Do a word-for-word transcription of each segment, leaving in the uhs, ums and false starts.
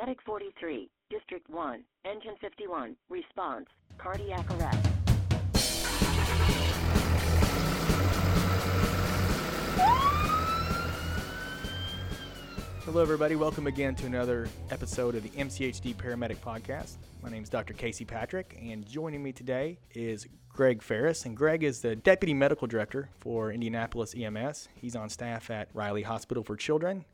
Medic forty-three, District one, Engine fifty-one, response, cardiac arrest. Hello everybody, welcome again to another episode of the M C H D Paramedic Podcast. My name is Doctor Casey Patrick, and joining me today is Greg Ferris, and Greg is the Deputy Medical Director for Indianapolis E M S. He's on staff at Riley Hospital for Children,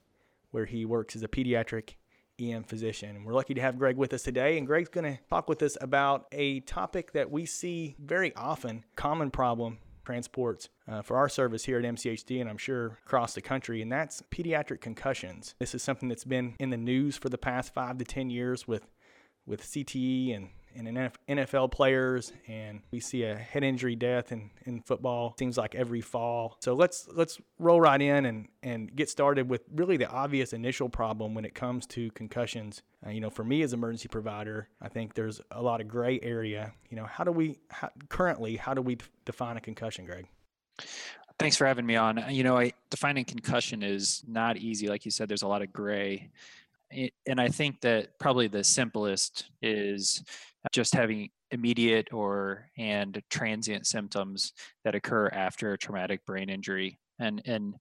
where he works as a pediatric E M physician. We're lucky to have Greg with us today, and Greg's going to talk with us about a topic that we see very often, common problem transports uh, for our service here at M C H D, and I'm sure across the country, and that's pediatric concussions. This is something that's been in the news for the past five to ten years with with C T E and, and N F L players, and we see a head injury death in, in football, seems like every fall. So let's let's roll right in and, and get started with really the obvious initial problem when it comes to concussions. Uh, you know, for me as an emergency provider, I think there's a lot of gray area. You know, how do we, how, currently, how do we d- define a concussion, Greg? Thanks for having me on. You know, I, defining concussion is not easy. Like you said, there's a lot of gray. It, and I think that probably the simplest is just having immediate or and transient symptoms that occur after a traumatic brain injury. And, and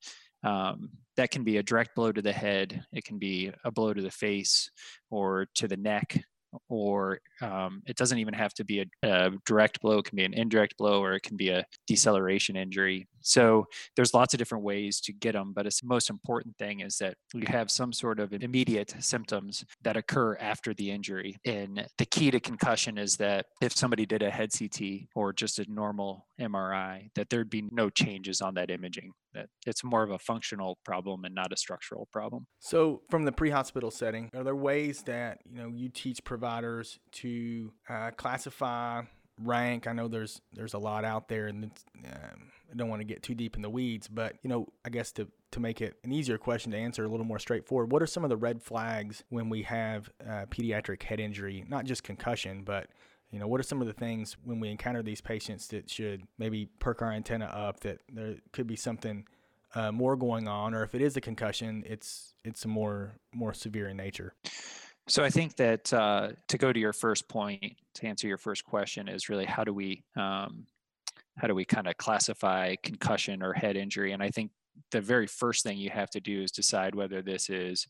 um, that can be a direct blow to the head. It can be a blow to the face or to the neck, or um, it doesn't even have to be a, a direct blow. It can be an indirect blow, or it can be a deceleration injury. So there's lots of different ways to get them, but it's the most important thing is that you have some sort of immediate symptoms that occur after the injury. And the key to concussion is that if somebody did a head C T or just a normal M R I, that there'd be no changes on that imaging, that it's more of a functional problem and not a structural problem. So from the pre-hospital setting, are there ways that, you know, you teach providers to uh, classify, rank? I know there's there's a lot out there, and it's, um, I don't want to get too deep in the weeds, but, you know, I guess to, to make it an easier question to answer, a little more straightforward, what are some of the red flags when we have uh, pediatric head injury, not just concussion, but, you know, what are some of the things when we encounter these patients that should maybe perk our antenna up that there could be something uh, more going on, or if it is a concussion, it's it's more more severe in nature? So I think that uh, to go to your first point, to answer your first question, is really how do we um, how do we kind of classify concussion or head injury? And I think the very first thing you have to do is decide whether this is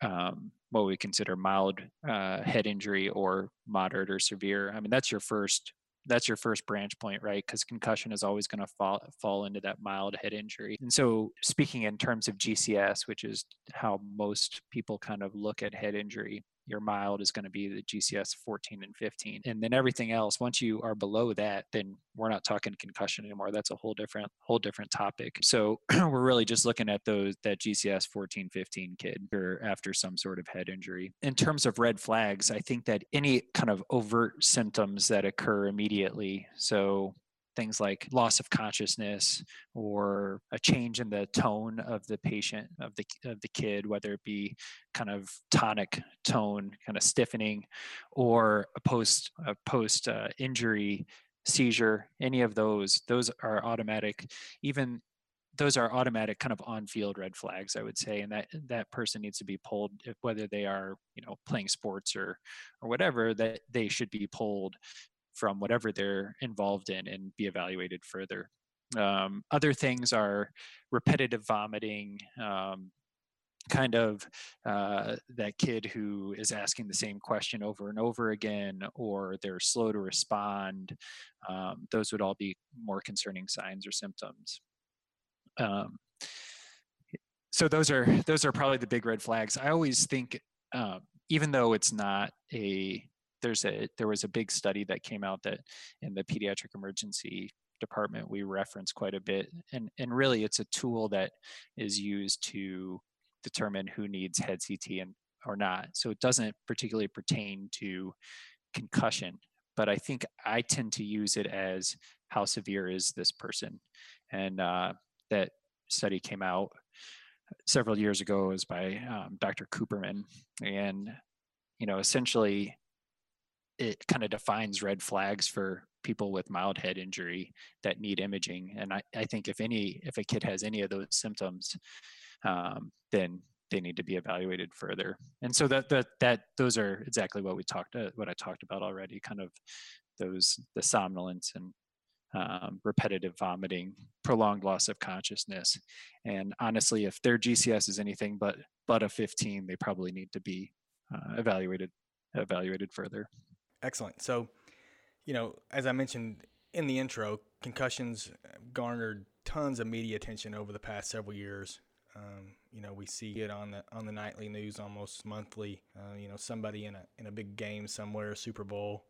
um, what we consider mild uh, head injury or moderate or severe. I mean, that's your first that's your first branch point, right? Because concussion is always going to fall fall into that mild head injury. And so speaking in terms of G C S, which is how most people kind of look at head injury, your mild is going to be the G C S fourteen and fifteen. And then everything else, once you are below that, then we're not talking concussion anymore. That's a whole different whole different topic. So we're really just looking at those, that G C S fourteen, fifteen kid or after some sort of head injury. In terms of red flags, I think that any kind of overt symptoms that occur immediately, so things like loss of consciousness or a change in the tone of the patient, of the of the kid, whether it be kind of tonic tone, kind of stiffening, or a post a post uh, injury seizure, any of those, those are automatic. Even those are automatic kind of on-field red flags, I would say, and that that person needs to be pulled, whether they are, you know, playing sports or or whatever, that they should be pulled from whatever they're involved in and be evaluated further. Um, other things are repetitive vomiting, um, kind of uh, that kid who is asking the same question over and over again, or they're slow to respond. Um, those would all be more concerning signs or symptoms. Um, so those are those are probably the big red flags. I always think, uh, even though it's not a There's a there was a big study that came out that in the pediatric emergency department we reference quite a bit, and and really it's a tool that is used to determine who needs head C T and or not. So it doesn't particularly pertain to concussion, but I think I tend to use it as how severe is this person, and uh, that study came out several years ago. It was by um, Doctor Cooperman, and you know essentially, it kind of defines red flags for people with mild head injury that need imaging. And I, I think if any, if a kid has any of those symptoms, um, then they need to be evaluated further. And so that that that those are exactly what we talked uh, what I talked about already, kind of those the somnolence and um, repetitive vomiting, prolonged loss of consciousness. And honestly, if their G C S is anything but but a fifteen, they probably need to be uh, evaluated evaluated further. Excellent. So, you know, as I mentioned in the intro, concussions garnered tons of media attention over the past several years. Um, you know, we see it on the on the nightly news, almost monthly. Uh, you know, somebody in a in a big game somewhere, Super Bowl,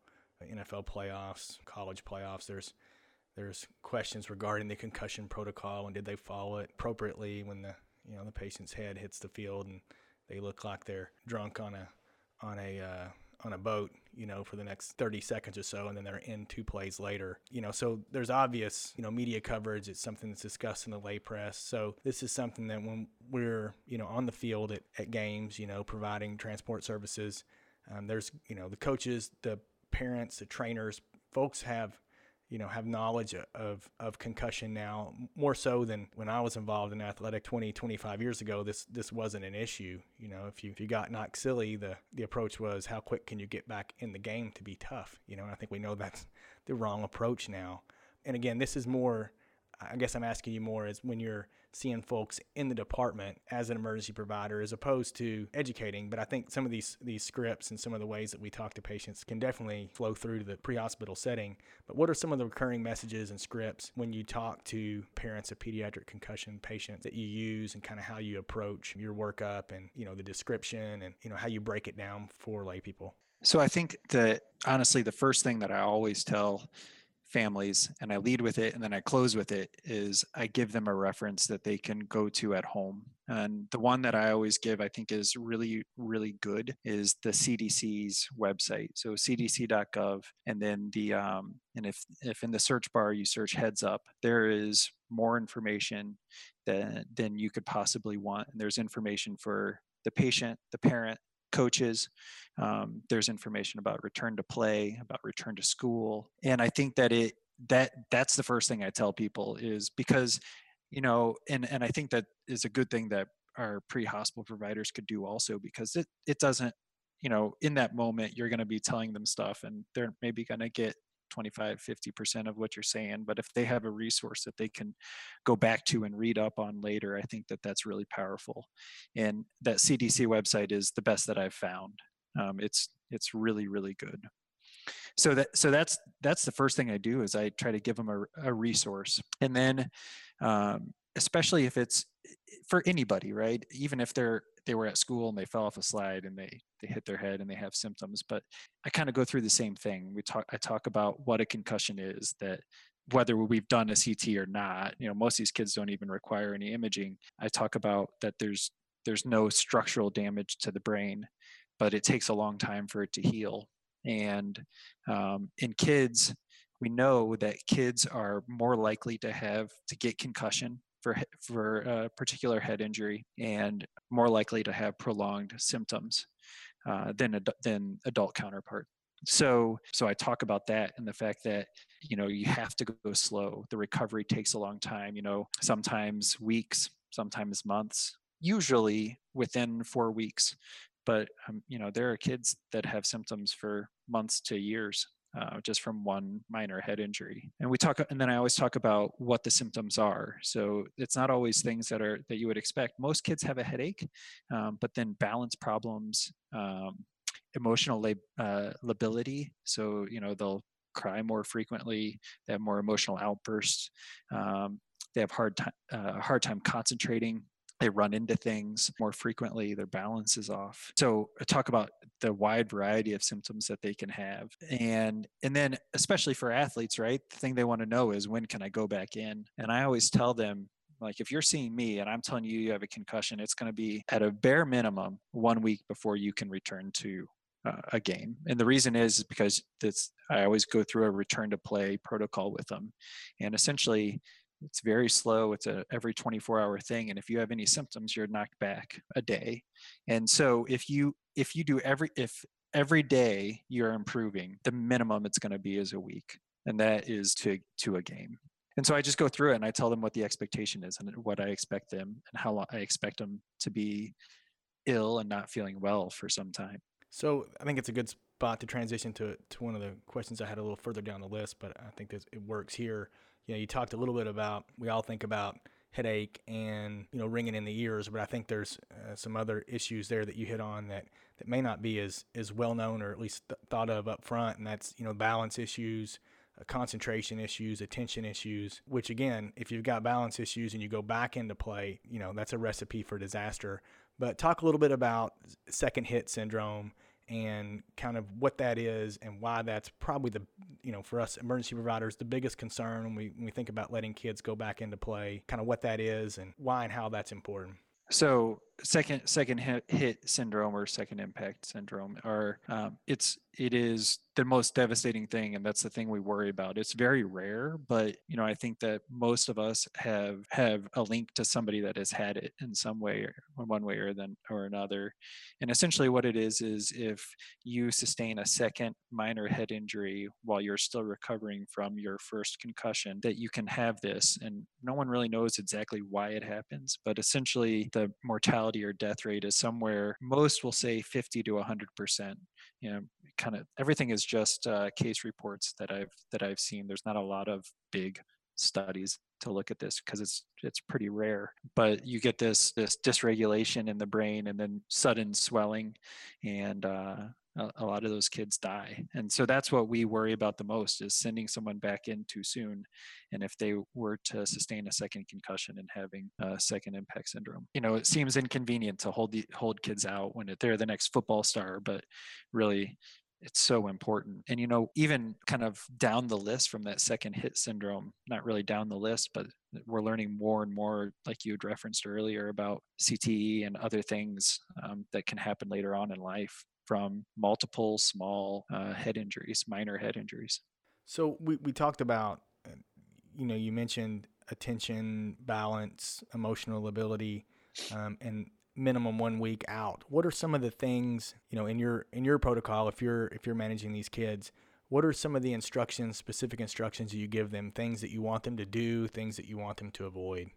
N F L playoffs, college playoffs. There's there's questions regarding the concussion protocol and did they follow it appropriately when the you know the patient's head hits the field and they look like they're drunk on a on a uh, on a boat, you know, for the next thirty seconds or so, and then they're in two plays later. You know, so there's obvious, you know, media coverage. It's something that's discussed in the lay press. So this is something that when we're, you know, on the field at, at games, you know, providing transport services, um, there's, you know, the coaches, the parents, the trainers, folks have, you know, have knowledge of, of concussion now, more so than when I was involved in athletic twenty, twenty-five years ago. This this wasn't an issue. You know, if you if you got knocked silly, the, the approach was how quick can you get back in the game to be tough? You know, and I think we know that's the wrong approach now. And again, this is more, I guess I'm asking you more is when you're seeing folks in the department as an emergency provider as opposed to educating. But I think some of these these scripts and some of the ways that we talk to patients can definitely flow through to the pre-hospital setting. But what are some of the recurring messages and scripts when you talk to parents of pediatric concussion patients that you use, and kind of how you approach your workup and, you know, the description and, you know, how you break it down for lay people? So I think that honestly, the first thing that I always tell families, and I lead with it and then I close with it, is I give them a reference that they can go to at home. And the one that I always give, I think is really, really good, is the C D C's website. So C D C dot gov. And then the, um, and if, if in the search bar you search heads up, there is more information than, than you could possibly want. And there's information for the patient, the parent, coaches. Um, there's information about return to play, about return to school. And I think that it, that that's the first thing I tell people, is because, you know, and, and I think that is a good thing that our pre-hospital providers could do also, because it, it doesn't, you know, in that moment, you're going to be telling them stuff and they're maybe going to get twenty-five, fifty percent of what you're saying. But if they have a resource that they can go back to and read up on later, I think that that's really powerful. And that C D C website is the best that I've found. Um, it's it's really, really good. So that so that's that's the first thing I do, is I try to give them a, a resource. And then um, especially if it's for anybody, right? Even if they're they were at school and they fell off a slide and they they hit their head and they have symptoms, but I kind of go through the same thing. We talk I talk about what a concussion is, that whether we've done a C T or not, you know, most of these kids don't even require any imaging. I talk about that there's there's no structural damage to the brain, but it takes a long time for it to heal. And um, in kids, we know that kids are more likely to have to get concussion for for a particular head injury, and more likely to have prolonged symptoms uh, than ad, than adult counterpart. So so I talk about that, and the fact that, you know, you have to go slow. The recovery takes a long time. You know, sometimes weeks, sometimes months. Usually within four weeks, but um, you know, there are kids that have symptoms for months to years. Uh, just from one minor head injury. And we talk, and then I always talk about what the symptoms are. So it's not always things that are, that you would expect. Most kids have a headache, um, but then balance problems, um, emotional lab, uh, lability. So, you know, they'll cry more frequently, they have more emotional outbursts. Um, they have hard time, uh, hard time concentrating. They run into things more frequently, their balance is off. So I talk about the wide variety of symptoms that they can have. And and then especially for athletes, right? The thing they want to know is, when can I go back in? And I always tell them, like, if you're seeing me and I'm telling you you have a concussion, it's going to be at a bare minimum one week before you can return to uh, a game. And the reason is because it's, I always go through a return to play protocol with them. And essentially, it's very slow. It's a every twenty-four hour thing. And if you have any symptoms, you're knocked back a day. And so if you, if you do every, if every day you're improving, the minimum it's going to be is a week. And that is to, to a game. And so I just go through it and I tell them what the expectation is and what I expect them and how long I expect them to be ill and not feeling well for some time. So I think it's a good spot to transition to to one of the questions I had a little further down the list, but I think this, it works here. You know, you talked a little bit about, we all think about headache and, you know, ringing in the ears, but I think there's uh, some other issues there that you hit on that, that may not be as, as well known or at least th- thought of up front, and that's, you know, balance issues, uh, concentration issues, attention issues, which again, if you've got balance issues and you go back into play, you know, that's a recipe for disaster. But talk a little bit about second hit syndrome and kind of what that is and why that's probably the, you know, for us emergency providers, the biggest concern when we, when we think about letting kids go back into play, kind of what that is and why and how that's important. So second second hit, hit syndrome or second impact syndrome are um, it's it is the most devastating thing, and that's the thing we worry about. It's very rare, but you know I think that most of us have have a link to somebody that has had it in some way, or one way or then or another. And essentially, what it is is if you sustain a second minor head injury while you're still recovering from your first concussion, that you can have this, and no one really knows exactly why it happens, but essentially the mortality or death rate is somewhere, most will say fifty to one hundred percent. You know, kind of everything is just uh, case reports that I've that I've seen. There's not a lot of big studies to look at this because it's it's pretty rare. But you get this this dysregulation in the brain and then sudden swelling, and uh, a, a lot of those kids die. And so that's what we worry about the most, is sending someone back in too soon, and if they were to sustain a second concussion and having a uh, second impact syndrome. You know, it seems inconvenient to hold the hold kids out when it, they're the next football star, but really, it's so important. And, you know, even kind of down the list from that second hit syndrome, not really down the list, but we're learning more and more, like you had referenced earlier, about C T E and other things um, that can happen later on in life from multiple small uh, head injuries, minor head injuries. So we, we talked about, you know, you mentioned attention, balance, emotional ability, um, and minimum one week out. What are some of the things, you know, in your in your protocol, if you're if you're managing these kids, what are some of the instructions, specific instructions you give them, things that you want them to do, things that you want them to avoid?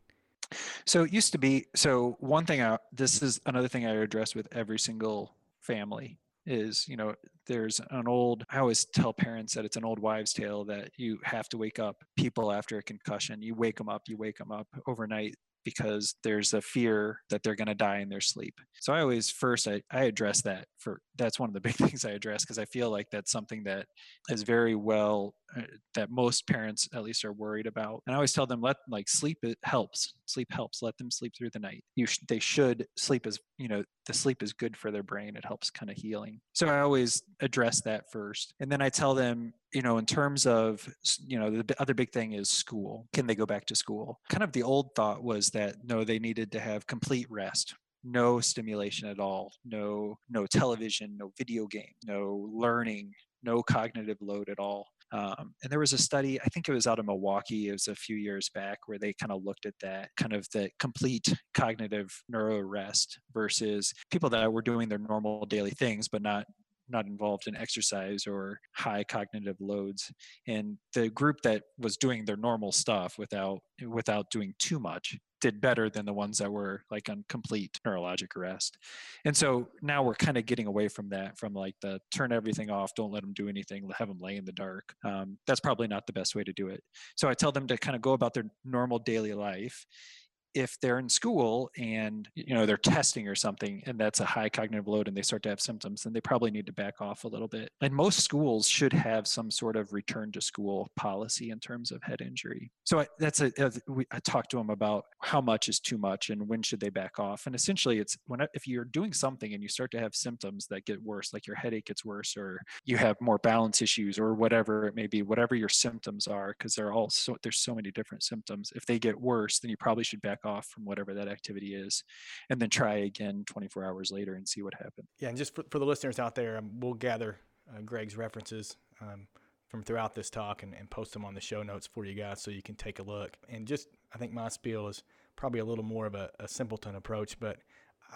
So it used to be, so one thing out, this is another thing I address with every single family is, you know, there's an old, I always tell parents that it's an old wives' tale that you have to wake up people after a concussion. You wake them up, you wake them up overnight, because there's a fear that they're going to die in their sleep. So I always first, I, I address that for, that's one of the big things I address, because I feel like that's something that is very well, uh, that most parents at least are worried about. And I always tell them, let like sleep, it helps, sleep helps, let them sleep through the night. You sh- They should sleep is, you know, the sleep is good for their brain. It helps kind of healing. So I always address that first. And then I tell them, you know, in terms of, you know, the other big thing is school. Can they go back to school? Kind of the old thought was that, no, they needed to have complete rest, no stimulation at all, no, no television, no video game, no learning, no cognitive load at all. Um, and there was a study, I think it was out of Milwaukee, it was a few years back, where they kind of looked at that, kind of the complete cognitive neuro rest versus people that were doing their normal daily things, but not not involved in exercise or high cognitive loads. And the group that was doing their normal stuff without without doing too much did better than the ones that were like on complete neurologic rest. And so now we're kind of getting away from that, from like the turn everything off, don't let them do anything, have them lay in the dark. Um, that's probably not the best way to do it. So I tell them to kind of go about their normal daily life. If they're in school and, you know, they're testing or something and that's a high cognitive load and they start to have symptoms, then they probably need to back off a little bit. And most schools should have some sort of return to school policy in terms of head injury. So I, that's a, a we, I talked to them about how much is too much and when should they back off. And essentially it's when, if you're doing something and you start to have symptoms that get worse, like your headache gets worse or you have more balance issues or whatever it may be, whatever your symptoms are, because they're all so, there's so many different symptoms. If they get worse, then you probably should back off from whatever that activity is and then try again twenty-four hours later and see what happened. Yeah. And just for, for the listeners out there, um, we'll gather uh, Greg's references um, from throughout this talk and, and post them on the show notes for you guys so you can take a look. And just, I think my spiel is probably a little more of a, a simpleton approach, but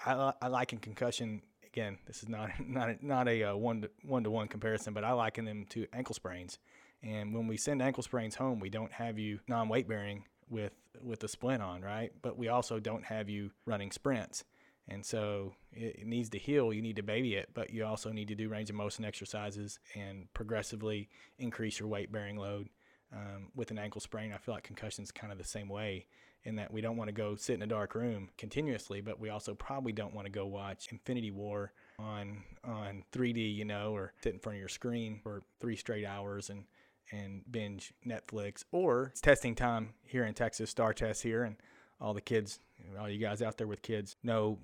I, I liken concussion, again, this is not, not, a, not a uh, one to, one-to-one comparison, but I liken them to ankle sprains. And when we send ankle sprains home, we don't have you non-weight bearing with with a splint on, right? But we also don't have you running sprints. And so it, it needs to heal. You need to baby it, but you also need to do range of motion exercises and progressively increase your weight bearing load. Um, with an ankle sprain, I feel like concussion is kind of the same way, in that we don't want to go sit in a dark room continuously, but we also probably don't want to go watch Infinity War on on three D, you know, or sit in front of your screen for three straight hours and, and binge Netflix. Or it's testing time here in Texas, STAR tests here, and all the kids, all you guys out there with kids know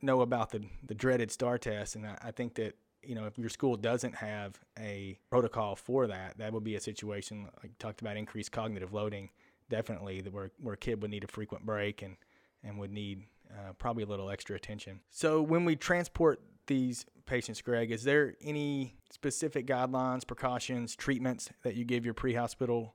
know about the, the dreaded STAR test, and I, I think that, you know, if your school doesn't have a protocol for that, that would be a situation, like talked about increased cognitive loading, definitely, that where, where a kid would need a frequent break and, and would need uh, probably a little extra attention. So when we transport these patients, Greg, is there any specific guidelines, precautions, treatments that you give your pre-hospital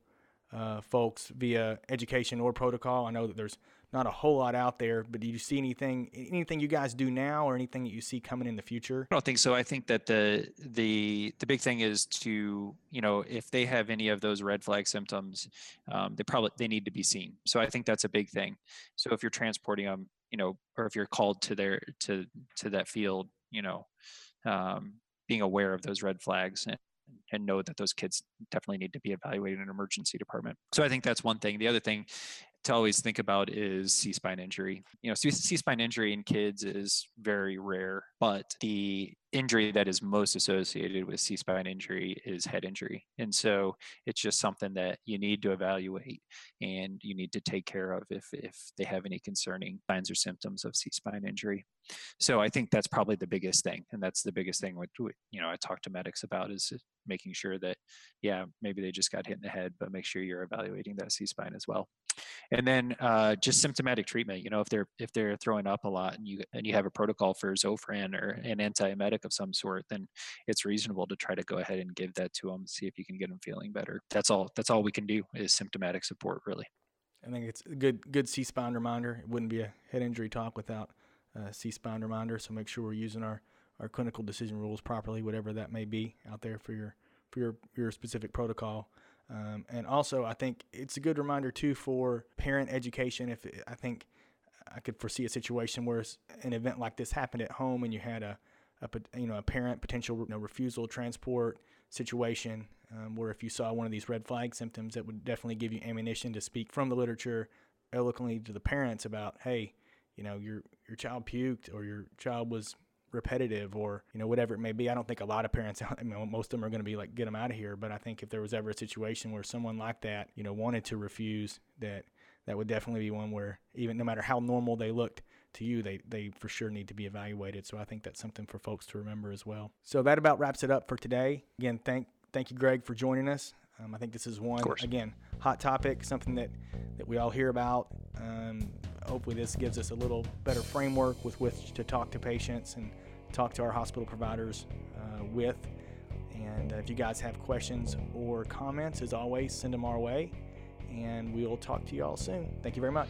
uh, folks via education or protocol? I know that there's not a whole lot out there, but do you see anything, anything you guys do now, or anything that you see coming in the future? I don't think so. I think that the the the big thing is to, you know, if they have any of those red flag symptoms, um, they probably they need to be seen. So I think that's a big thing. So if you're transporting them, you know, or if you're called to their to to that field, you know, um, being aware of those red flags and, and know that those kids definitely need to be evaluated in an emergency department. So I think that's one thing. The other thing to always think about is C-spine injury. You know, C-spine injury in kids is very rare, but the injury that is most associated with C-spine injury is head injury. And so it's just something that you need to evaluate and you need to take care of if, if they have any concerning signs or symptoms of C-spine injury. So I think that's probably the biggest thing. And that's the biggest thing with, you know, I talk to medics about is making sure that, yeah, maybe they just got hit in the head, but make sure you're evaluating that C-spine as well. And then uh, just symptomatic treatment. You know, if they're if they're throwing up a lot, and you and you have a protocol for Zofran or an antiemetic of some sort, then it's reasonable to try to go ahead and give that to them, see if you can get them feeling better. That's all. That's all we can do is symptomatic support, really. I think it's a good good C-spine reminder. It wouldn't be a head injury talk without a C-spine reminder. So make sure we're using our, our clinical decision rules properly, whatever that may be out there for your for your your specific protocol. Um, and also, I think it's a good reminder, too, for parent education. If it, I think I could foresee a situation where an event like this happened at home and you had a, a you know, a parent potential, you know, refusal transport situation um, where if you saw one of these red flag symptoms, that would definitely give you ammunition to speak from the literature eloquently to the parents about, hey, you know, your your child puked, or your child was repetitive, or, you know, whatever it may be. I don't think a lot of parents, I mean, most of them are going to be like, get them out of here. But I think if there was ever a situation where someone like that, you know, wanted to refuse, that that would definitely be one where, even no matter how normal they looked to you, they, they for sure need to be evaluated. So I think that's something for folks to remember as well. So that about wraps it up for today. Again, thank thank you, Greg, for joining us. Um, I think this is one, again, hot topic, something that, that we all hear about. Um, hopefully this gives us a little better framework with which to talk to patients and talk to our hospital providers uh, with. And uh, if you guys have questions or comments, as always, send them our way. And we'll talk to you all soon. Thank you very much.